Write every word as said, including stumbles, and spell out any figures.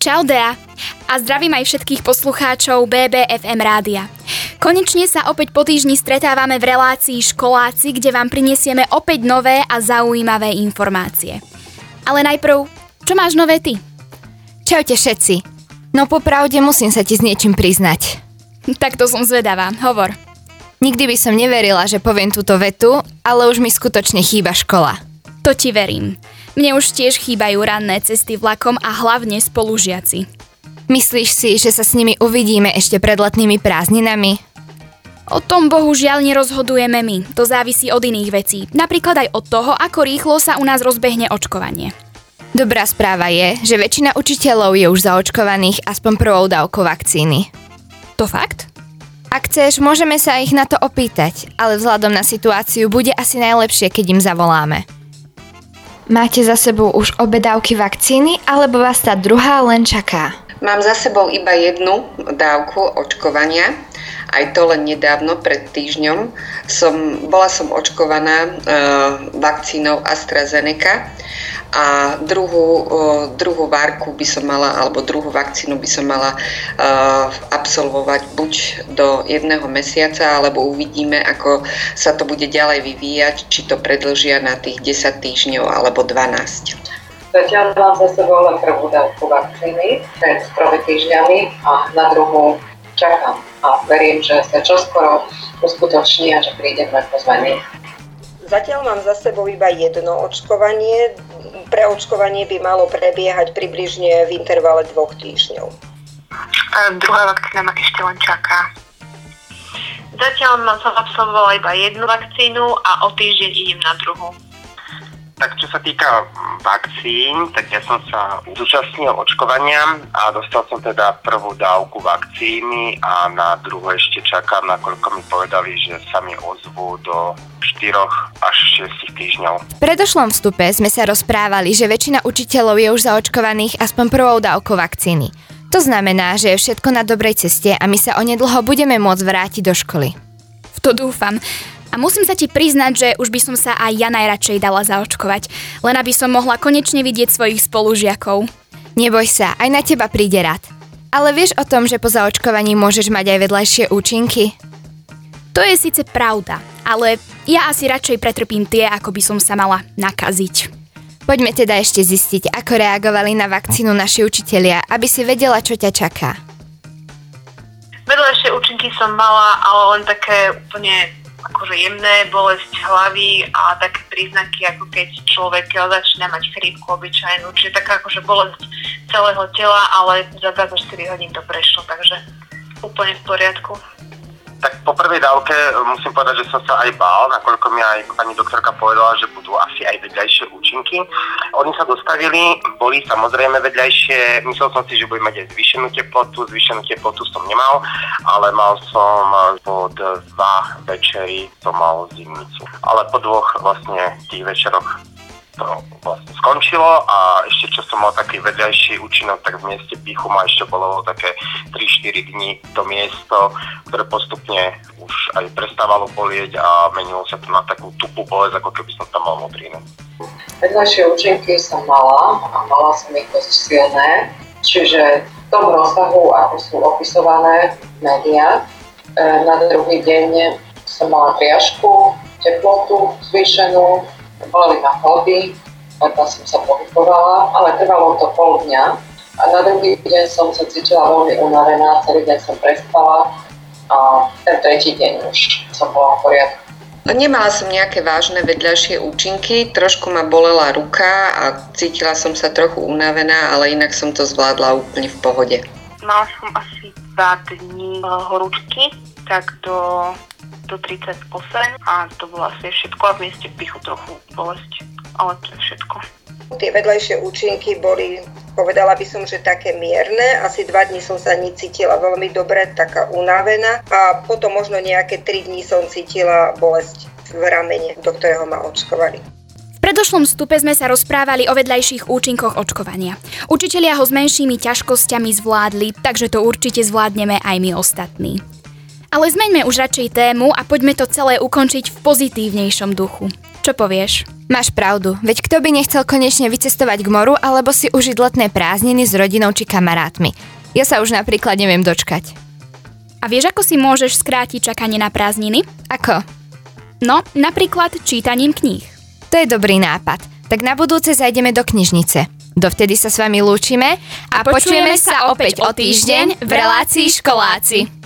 Čau Dea a zdravím aj všetkých poslucháčov bé bé ef em rádia. Konečne sa opäť po týždni stretávame v relácii Školáci, kde vám prinesieme opäť nové a zaujímavé informácie. Ale najprv, čo máš nové ty? Čaute všetci. No popravde musím sa ti s niečím priznať. Tak to som zvedavá, hovor. Nikdy by som neverila, že poviem túto vetu, ale už mi skutočne chýba škola. To ti verím. Mne už tiež chýbajú ranné cesty vlakom a hlavne spolužiaci. Myslíš si, že sa s nimi uvidíme ešte pred letnými prázdninami? O tom bohužiaľ nerozhodujeme my, to závisí od iných vecí, napríklad aj od toho, ako rýchlo sa u nás rozbehne očkovanie. Dobrá správa je, že väčšina učiteľov je už zaočkovaných aspoň prvou dávkou vakcíny. To fakt? Ak chceš, môžeme sa ich na to opýtať, ale vzhľadom na situáciu bude asi najlepšie, keď im zavoláme. Máte za sebou už obe dávky vakcíny, alebo vás tá druhá len čaká? Mám za sebou iba jednu dávku očkovania. Aj to len nedávno, pred týždňom, som, bola som očkovaná e, vakcínou AstraZeneca a druhú, e, druhú várku by som mala, alebo druhú vakcínu by som mala e, absolvovať buď do jedného mesiaca, alebo uvidíme, ako sa to bude ďalej vyvíjať, či to predĺžia na tých desať týždňov alebo dvanásť. Zatiaľ mám za sebou len prvú dávku vakcíny pred tromi týždňami a na druhú čakám a verím, že sa čoskoro uskutoční a že prídem na pozvanie. Zatiaľ mám za sebou iba jedno očkovanie. Preočkovanie by malo prebiehať približne v intervale dvoch týždňov. A druhá vakcína ma ešte len čaká. Zatiaľ som absolvovala iba jednu vakcínu a o týždeň idem na druhú. Tak čo sa týka vakcín, tak ja som sa zúčastnil očkovania a dostal som teda prvú dávku vakcíny a na druhú ešte čakám, nakoľko mi povedali, že sa mi ozvú do štyroch až šiestich týždňov. V predošlom vstupe sme sa rozprávali, že väčšina učiteľov je už zaočkovaných aspoň prvou dávkou vakcíny. To znamená, že je všetko na dobrej ceste a my sa onedlho budeme môcť vrátiť do školy. V to dúfam. A musím sa ti priznať, že už by som sa aj ja najradšej dala zaočkovať, len aby som mohla konečne vidieť svojich spolužiakov. Neboj sa, aj na teba príde rad. Ale vieš o tom, že po zaočkovaní môžeš mať aj vedľajšie účinky? To je síce pravda, ale ja asi radšej pretrpím tie, ako by som sa mala nakaziť. Poďme teda ešte zistiť, ako reagovali na vakcínu naši učitelia, aby si vedela, čo ťa čaká. Vedľajšie účinky som mala, ale len také úplne akože jemné, bolesť hlavy a také príznaky, ako keď človek začína mať chrípku obyčajnú. Čiže taká akože bolesť celého tela, ale za dvadsaťštyri hodín to prešlo, takže úplne v poriadku. Tak po prvej dávke musím povedať, že som sa aj bál, nakoľko mi aj pani doktorka povedala, že budú asi aj vedľajšie účinky. Oni sa dostavili, boli samozrejme vedľajšie, myslel som si, že budem mať aj zvýšenú teplotu, zvýšenú teplotu som nemal, ale mal som po dva večery, som mal zimnicu. Ale po dvoch vlastne tých večeroch to vlastne skončilo a ešte čo som mal taký vedľajší účinok, tak v mieste píchu ma ešte bolo také tri štyri dní to miesto, ktoré postupne už aj prestávalo bolieť a menilo sa to na takú tupú bolesť, ako keby som tam mal modrinu. Vedľajšie účinky som mala a mala som ich dosť silné, čiže v tom rozsahu, ako sú opisované médiá, na druhý deň som mala priašku, teplotu zvýšenú, boleli ma chlby, tam som sa pohybovala, ale trvalo to pol dňa a na druhý deň som sa cítila veľmi unavená, celý deň som prespala a ten tretí deň už som bola v poriadku. Nemala som nejaké vážne vedľajšie účinky, trošku ma bolela ruka a cítila som sa trochu unavená, ale inak som to zvládla úplne v pohode. Mala som asi dva dni horúčky, tak do... do tridsaťosem a to bolo asi všetko a v mieste pichu trochu bolesť, ale to je všetko. Tie vedľajšie účinky boli, povedala by som, že také mierne, asi dva dni som sa necítila veľmi dobre, taká unavená a potom možno nejaké tri dni som cítila bolesť v ramene, do ktorého ma očkovali. V predošlom vstupe sme sa rozprávali o vedľajších účinkoch očkovania. Učitelia ho s menšími ťažkosťami zvládli, takže to určite zvládneme aj my ostatní. Ale zmeňme už radšej tému a poďme to celé ukončiť v pozitívnejšom duchu. Čo povieš? Máš pravdu, veď kto by nechcel konečne vycestovať k moru alebo si užiť letné prázdniny s rodinou či kamarátmi. Ja sa už napríklad neviem dočkať. A vieš, ako si môžeš skrátiť čakanie na prázdniny? Ako? No, napríklad čítaním kníh. To je dobrý nápad. Tak na budúce zajdeme do knižnice. Dovtedy sa s vami lúčime a, a počujeme, počujeme sa opäť o týždeň v relácii Školáci.